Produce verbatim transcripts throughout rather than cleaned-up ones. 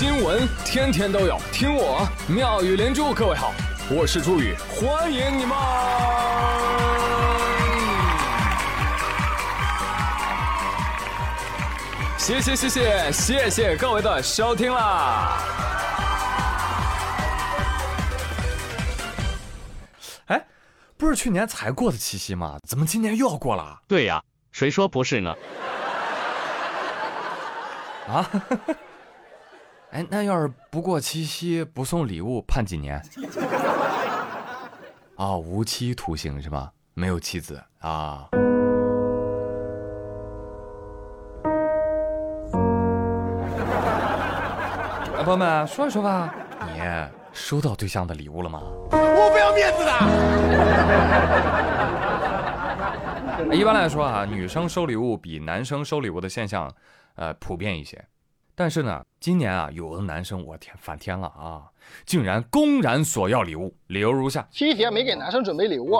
新闻天天都有，听我妙语连珠。各位好，我是朱宇，欢迎你们。谢谢谢谢谢谢各位的收听啦。哎，不是去年才过的七夕吗？怎么今年又要过了？对呀，谁说不是呢？啊，哎，那要是不过七夕不送礼物判几年？啊，无期徒刑是吧？没有妻子啊。哎，朋友们说一说吧，你收到对象的礼物了吗？我不要面子的。一般来说啊，女生收礼物比男生收礼物的现象呃，普遍一些，但是呢，今年啊，有的男生我天反天了啊，竟然公然索要礼物，理由如下：七夕节没给男生准备礼物，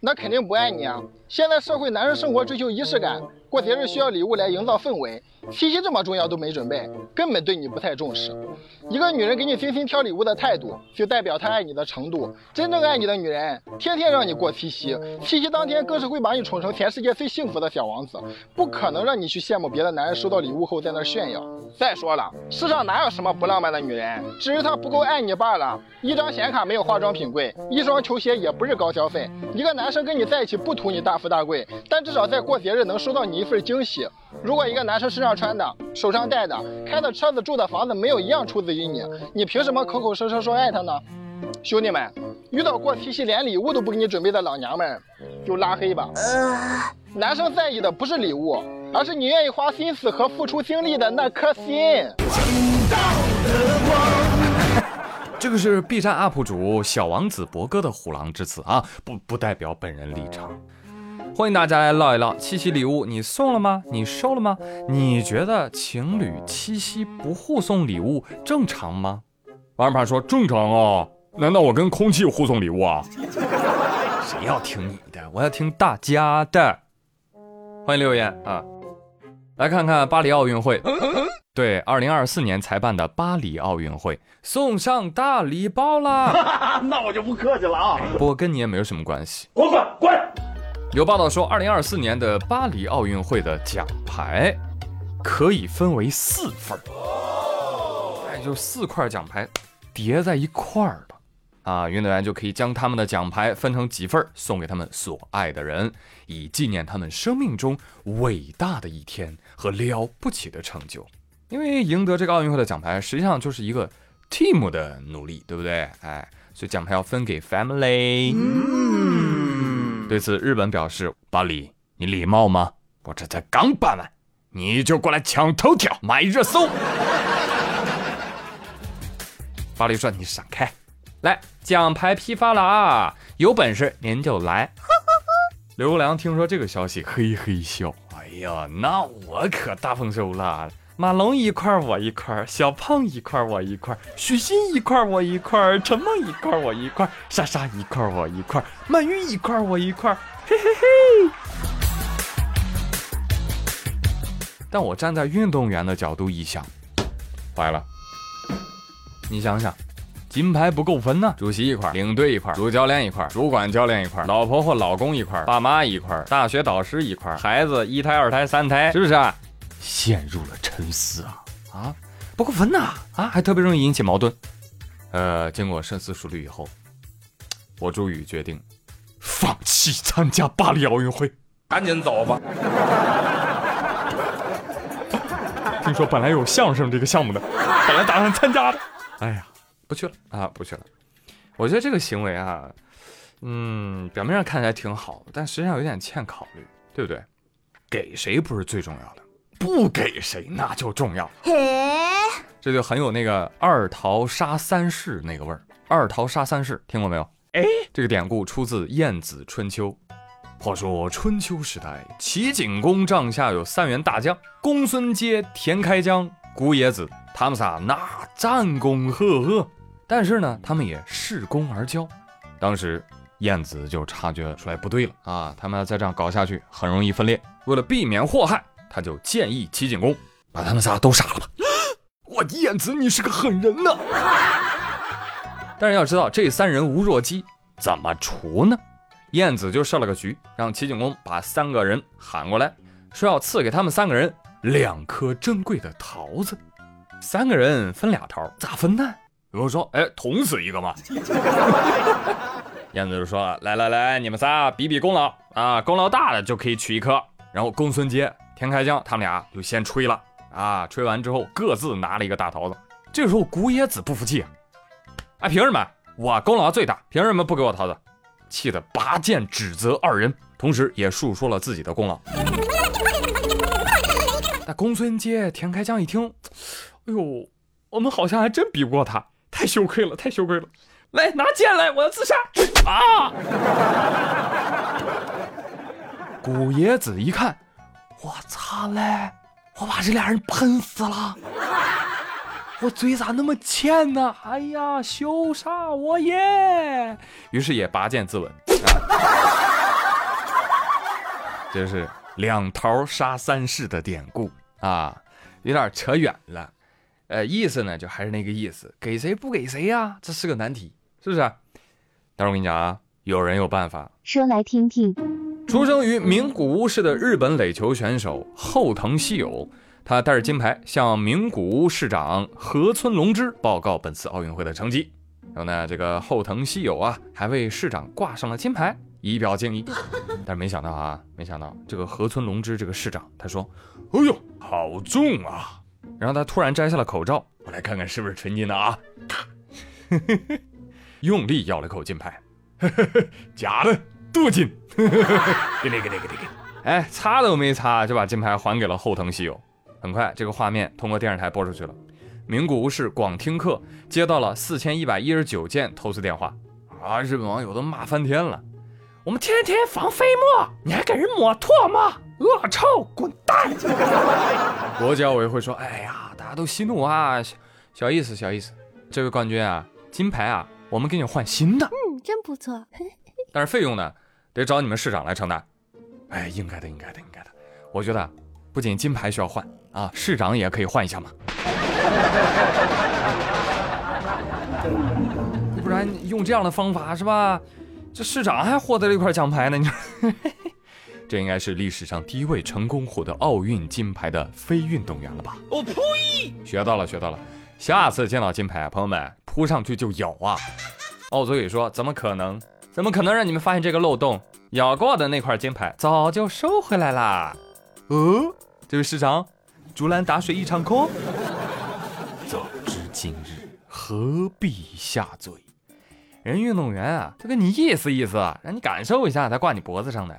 那肯定不爱你啊！现在社会男人生活追求仪式感，过节日需要礼物来营造氛围，七夕这么重要都没准备，根本对你不太重视。一个女人给你精心挑礼物的态度，就代表她爱你的程度。真正爱你的女人，天天让你过七夕，七夕当天更是会把你宠成全世界最幸福的小王子，不可能让你去羡慕别的男人收到礼物后在那炫耀。再说了，世上哪有什么不浪漫的女人，只是她不够爱你罢了。一张显卡没有化妆品贵，一双球鞋也不是高消费。一个男生跟你在一起不图你大富大贵，但至少在过节日能收到你一份惊喜。如果一个男生身上穿的、手上戴的、开的车子、住的房子没有一样出自于你，你凭什么口口声声说爱他呢？兄弟们，遇到过七夕连礼物都不给你准备的老娘们就拉黑吧。男生在意的不是礼物，而是你愿意花心思和付出精力的那颗心。这个是 B 站 U P 主小王子博哥的虎狼之词啊，不不代表本人立场。欢迎大家来唠一唠七夕礼物，你送了吗？你收了吗？你觉得情侣七夕不互送礼物正常吗？王二胖说正常啊，难道我跟空气互送礼物啊？谁要听你的，我要听大家的。欢迎留言啊，来看看巴黎奥运会，对，二零二四年才办的巴黎奥运会送上大礼包啦！那我就不客气了啊，不过跟你也没有什么关系，滚滚滚！有报道说，二零二四年的巴黎奥运会的奖牌可以分为四份，哎，就四块奖牌叠在一块儿的啊，运动员就可以将他们的奖牌分成几份送给他们所爱的人，以纪念他们生命中伟大的一天和了不起的成就。因为赢得这个奥运会的奖牌，实际上就是一个 team 的努力，对不对？哎，所以奖牌要分给 family。嗯，对此日本表示，巴黎你礼貌吗？我这才刚办完你就过来抢头条买热搜。巴黎说你闪开，来，奖牌批发了啊，有本事您就来。刘国梁听说这个消息嘿嘿笑，哎呀，那我可大丰收了，马龙一块我一块，小胖一块我一块，许昕一块我一块，陈梦一块我一块，莎莎一块我一块，曼玉一块我一块，嘿嘿嘿。但我站在运动员的角度一想，坏了，你想想，金牌不够分呢，主席一块，领队一块，主教练一块，主管教练一块，老婆或老公一块，爸妈一块，大学导师一块，孩子一胎二胎三胎，是不是啊？陷入了沉思啊啊，不过分呐啊，还特别容易引起矛盾。呃，经过深思熟虑以后，我朱宇决定放弃参加巴黎奥运会，赶紧走吧。听说本来有相声这个项目的，本来打算参加的，哎呀，不去了啊，不去了。我觉得这个行为啊，嗯，表面上看起来挺好，但实际上有点欠考虑，对不对？给谁不是最重要的？不给谁那就重要，这就很有那个二桃杀三士那个味儿。二桃杀三士听过没有？哎，这个典故出自《晏子春秋》。话说春秋时代，齐景公帐下有三员大将，公孙接、田开疆、古冶子，他们仨那战功赫赫，但是呢，他们也恃功而骄。当时晏子就察觉出来不对了啊，他们再这样搞下去很容易分裂，为了避免祸害，他就建议齐景公把他们仨都杀了吧。哇，燕子你是个狠人呐、啊！但是要知道这三人无弱鸡，怎么除呢？燕子就设了个局，让齐景公把三个人喊过来，说要赐给他们三个人两颗珍贵的桃子，三个人分俩桃，咋分呢？有人说，哎，捅死一个嘛。燕子就说了，来来来，你们仨比比功劳啊，功劳大的就可以取一颗。然后公孙接、田开疆他们俩就先吹了啊，吹完之后各自拿了一个大桃子。这个时候古冶子不服气啊，哎，凭什么我功劳最大，凭什么不给我桃子？气得拔剑指责二人，同时也述说了自己的功劳。那公孙接、田开疆一听，哎呦，我们好像还真比不过他，太羞愧了，太羞愧了！来，拿剑来，我要自杀！啊！古冶子一看，我擦嘞，我把这俩人喷死了！我嘴咋那么欠呢？哎呀，羞杀我也！于是也拔剑自刎。这、啊、是两桃杀三士的典故啊，有点扯远了。呃，意思呢就还是那个意思，给谁不给谁呀、啊？这是个难题，是不是、啊？但是我跟你讲啊，有人有办法。说来听听。出生于名古屋市的日本垒球选手后藤希友，他带着金牌向名古屋市长河村隆之报告本次奥运会的成绩。然后呢，这个后藤希友啊，还为市长挂上了金牌，以表敬意。但是没想到啊，没想到这个河村隆之这个市长，他说：“哎呦，好重啊！”然后他突然摘下了口罩，我来看看是不是纯金的啊！用力咬了口金牌，假的，镀金。给你给你给你！哎，擦都没擦就把金牌还给了后藤希友。很快，这个画面通过电视台播出去了。名古屋市广听课接到了四千一百一十九件投诉电话，啊，日本网友都骂翻天了。我们天天防飞沫，你还给人抹唾沫？恶臭，滚蛋！国家委会说：“哎呀，大家都息怒啊，小, 小意思，小意思。这位冠军啊，金牌啊，我们给你换新的。嗯，真不错。但是费用呢，得找你们市长来承担。哎，应该的，应该的，应该的。我觉得不仅金牌需要换啊，市长也可以换一下嘛。不然用这样的方法是吧？这市长还获得了一块奖牌呢，你说。”这应该是历史上第一位成功获得奥运金牌的非运动员了吧？我呸！学到了，学到了。下次见到金牌，朋友们扑上去就咬啊！奥组委说：“怎么可能？怎么可能让你们发现这个漏洞？咬过的那块金牌早就收回来啦。”哦，这位市长，竹篮打水一场空。早知今日，何必下嘴？人运动员啊，他跟你意思意思，让你感受一下他挂你脖子上的。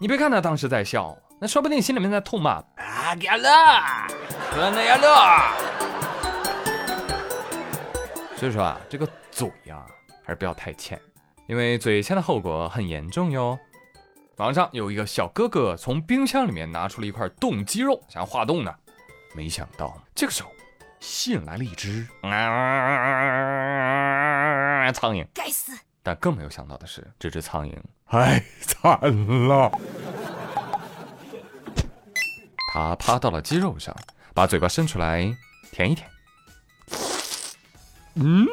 你别看他当时在笑，那说不定心里面在痛骂啊，给了，喝那呀乐。所以说啊，这个嘴啊，还是不要太欠，因为嘴欠的后果很严重哟。网上有一个小哥哥从冰箱里面拿出了一块冻鸡肉，想要化冻呢，没想到这个时候吸引来了一只、啊、苍蝇，该死！但更没有想到的是，这只苍蝇太惨了，它趴到了鸡肉上，把嘴巴伸出来舔一舔。嗯，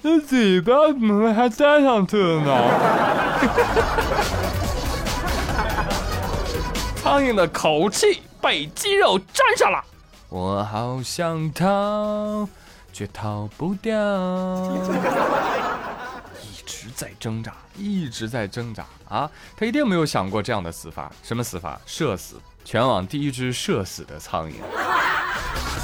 这嘴巴怎么还粘上去了呢？苍蝇的口气被鸡肉粘上了，我好想逃，却逃不掉。一直在挣扎，一直在挣扎啊！他一定没有想过这样的死法，什么死法？射死，全网第一只射死的苍蝇。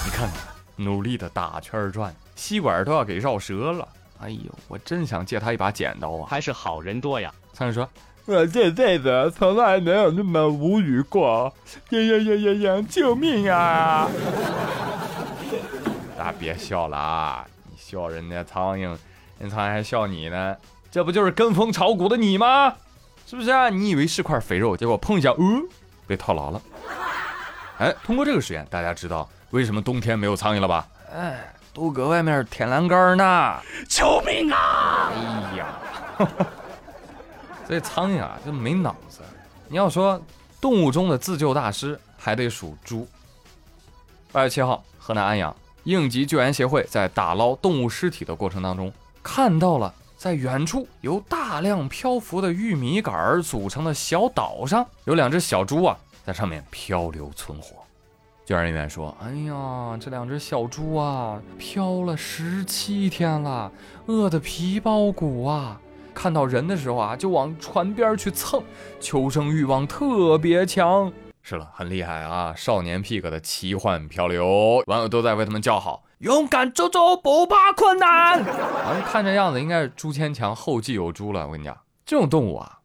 你看，努力的打圈转，吸管都要给绕折了。哎呦，我真想借他一把剪刀啊！还是好人多呀。苍蝇说：“我这辈子从来没有那么无语过，呀呀呀呀呀！救命啊！”大家别笑了啊！你笑人家苍蝇，人苍蝇还笑你呢。这不就是跟风炒股的你吗？是不是啊？你以为是块肥肉，结果碰一下，嗯、呃，被套牢了。哎，通过这个实验，大家知道为什么冬天没有苍蝇了吧？哎，都搁外面舔栏杆呢！救命啊！哎呀，呵呵所以苍蝇啊，就没脑子。你要说动物中的自救大师，还得数猪。二月七号，河南安阳。应急救援协会在打捞动物尸体的过程当中，看到了在远处由大量漂浮的玉米杆儿组成的小岛上，有两只小猪啊在上面漂流存活。救援人员说：“哎呀，这两只小猪啊，漂了十七天了，饿得皮包骨啊。看到人的时候啊，就往船边去蹭，求生欲望特别强。”是了，很厉害啊！少年屁股的奇幻漂流，网友都在为他们叫好。勇敢猪猪不怕困难。好像看这样子，应该是朱千强后继有猪了。我跟你讲，这种动物啊，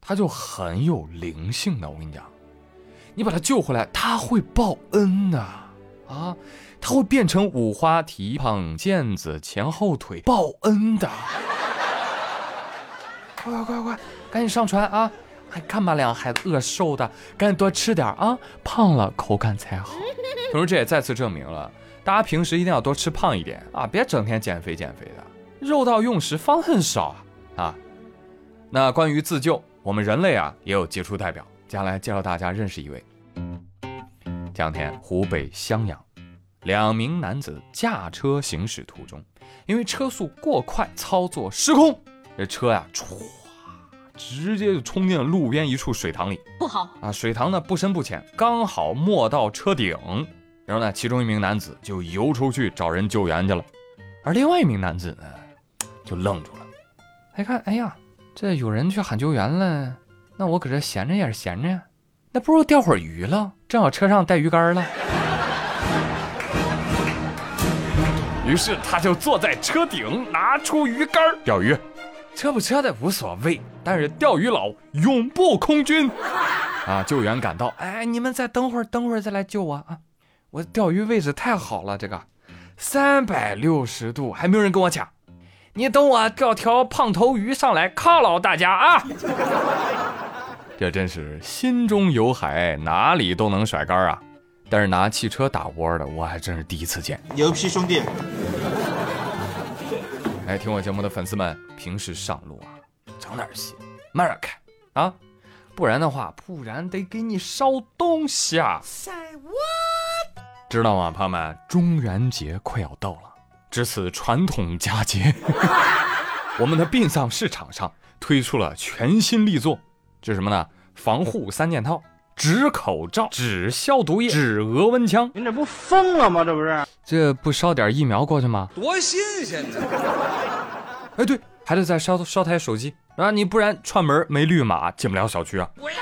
它就很有灵性的。我跟你讲，你把它救回来，它会报恩的啊，它会变成五花蹄、膀腱子、前后腿，报恩的。快快快快，赶紧上船啊！还看吧，两个孩子饿瘦的，赶紧多吃点啊，胖了口感才好。同时，这也再次证明了。大家平时一定要多吃胖一点啊，别整天减肥减肥的，肉到用时方恨少啊啊！那关于自救，我们人类啊也有杰出代表，接下来介绍大家认识一位。前两天，湖北襄阳，两名男子驾车行驶途中，因为车速过快，操作失控，这车呀、啊，唰，直接就冲进了路边一处水塘里。不好啊！水塘呢不深不浅，刚好没到车顶。然后呢，其中一名男子就游出去找人救援去了，而另外一名男子呢，就愣住了。哎看，哎呀，这有人去喊救援了，那我搁这闲着也是闲着呀，那不如钓会儿鱼了，正好车上带鱼竿了。于是他就坐在车顶，拿出鱼竿钓鱼，车不车的无所谓，但是钓鱼佬永不空军。啊，救援赶到，哎，你们再等会儿，等会儿再来救我啊。我钓鱼位置太好了，这个三百六十度还没有人跟我抢，你等我钓条胖头鱼上来犒劳大家啊！这真是心中有海，哪里都能甩杆啊！但是拿汽车打窝的，我还真是第一次见。牛批兄弟！哎，听我节目的粉丝们，平时上路啊，长点心，慢点开啊，不然的话，不然得给你烧东西啊！知道吗，朋友们？中元节快要到了，值此传统佳节，我们的殡葬市场上推出了全新力作，这是什么呢？防护三件套：纸口罩、纸消毒液、纸额温枪。您这不疯了吗？这不是？这不烧点疫苗过去吗？多新鲜呢！哎，对，还得再烧烧台手机啊！你不然串门没绿码，进不了小区啊！不要。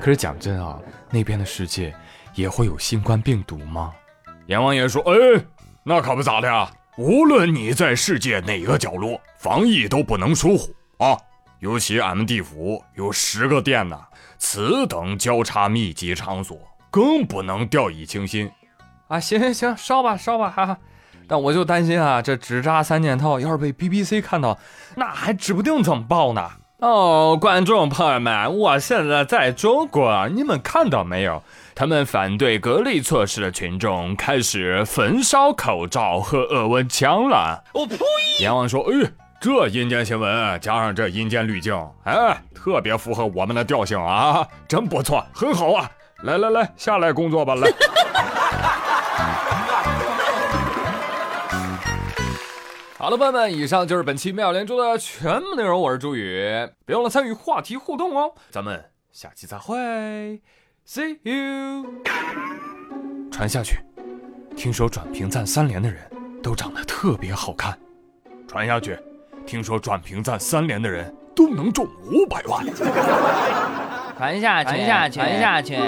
可是讲真啊，那边的世界也会有新冠病毒吗？阎王爷说：“哎，那可不咋的呀！无论你在世界哪个角落，防疫都不能疏忽啊！尤其俺们地府有十个殿呢，此等交叉密集场所更不能掉以轻心啊！行行行，烧吧烧吧，哈哈！但我就担心啊，这纸扎三件套要是被 B B C 看到，那还指不定怎么报呢。”哦，观众朋友们，我现在在中国，你们看到没有？他们反对隔离措施的群众开始焚烧口罩和额温枪了。我呸！阎王说：“哎，这阴间新闻加上这阴间滤镜，哎，特别符合我们的调性啊，真不错，很好啊！来来来，下来工作吧，来。”好了，朋友们，以上就是本期妙连珠的全部内容。我是朱宇，别忘了参与话题互动哦。咱们下期再会 ，See you。传下去，听说转评赞三连的人都长得特别好看。传下去，听说转评赞三连的人都能中五百万。传下去，传下去，传下去。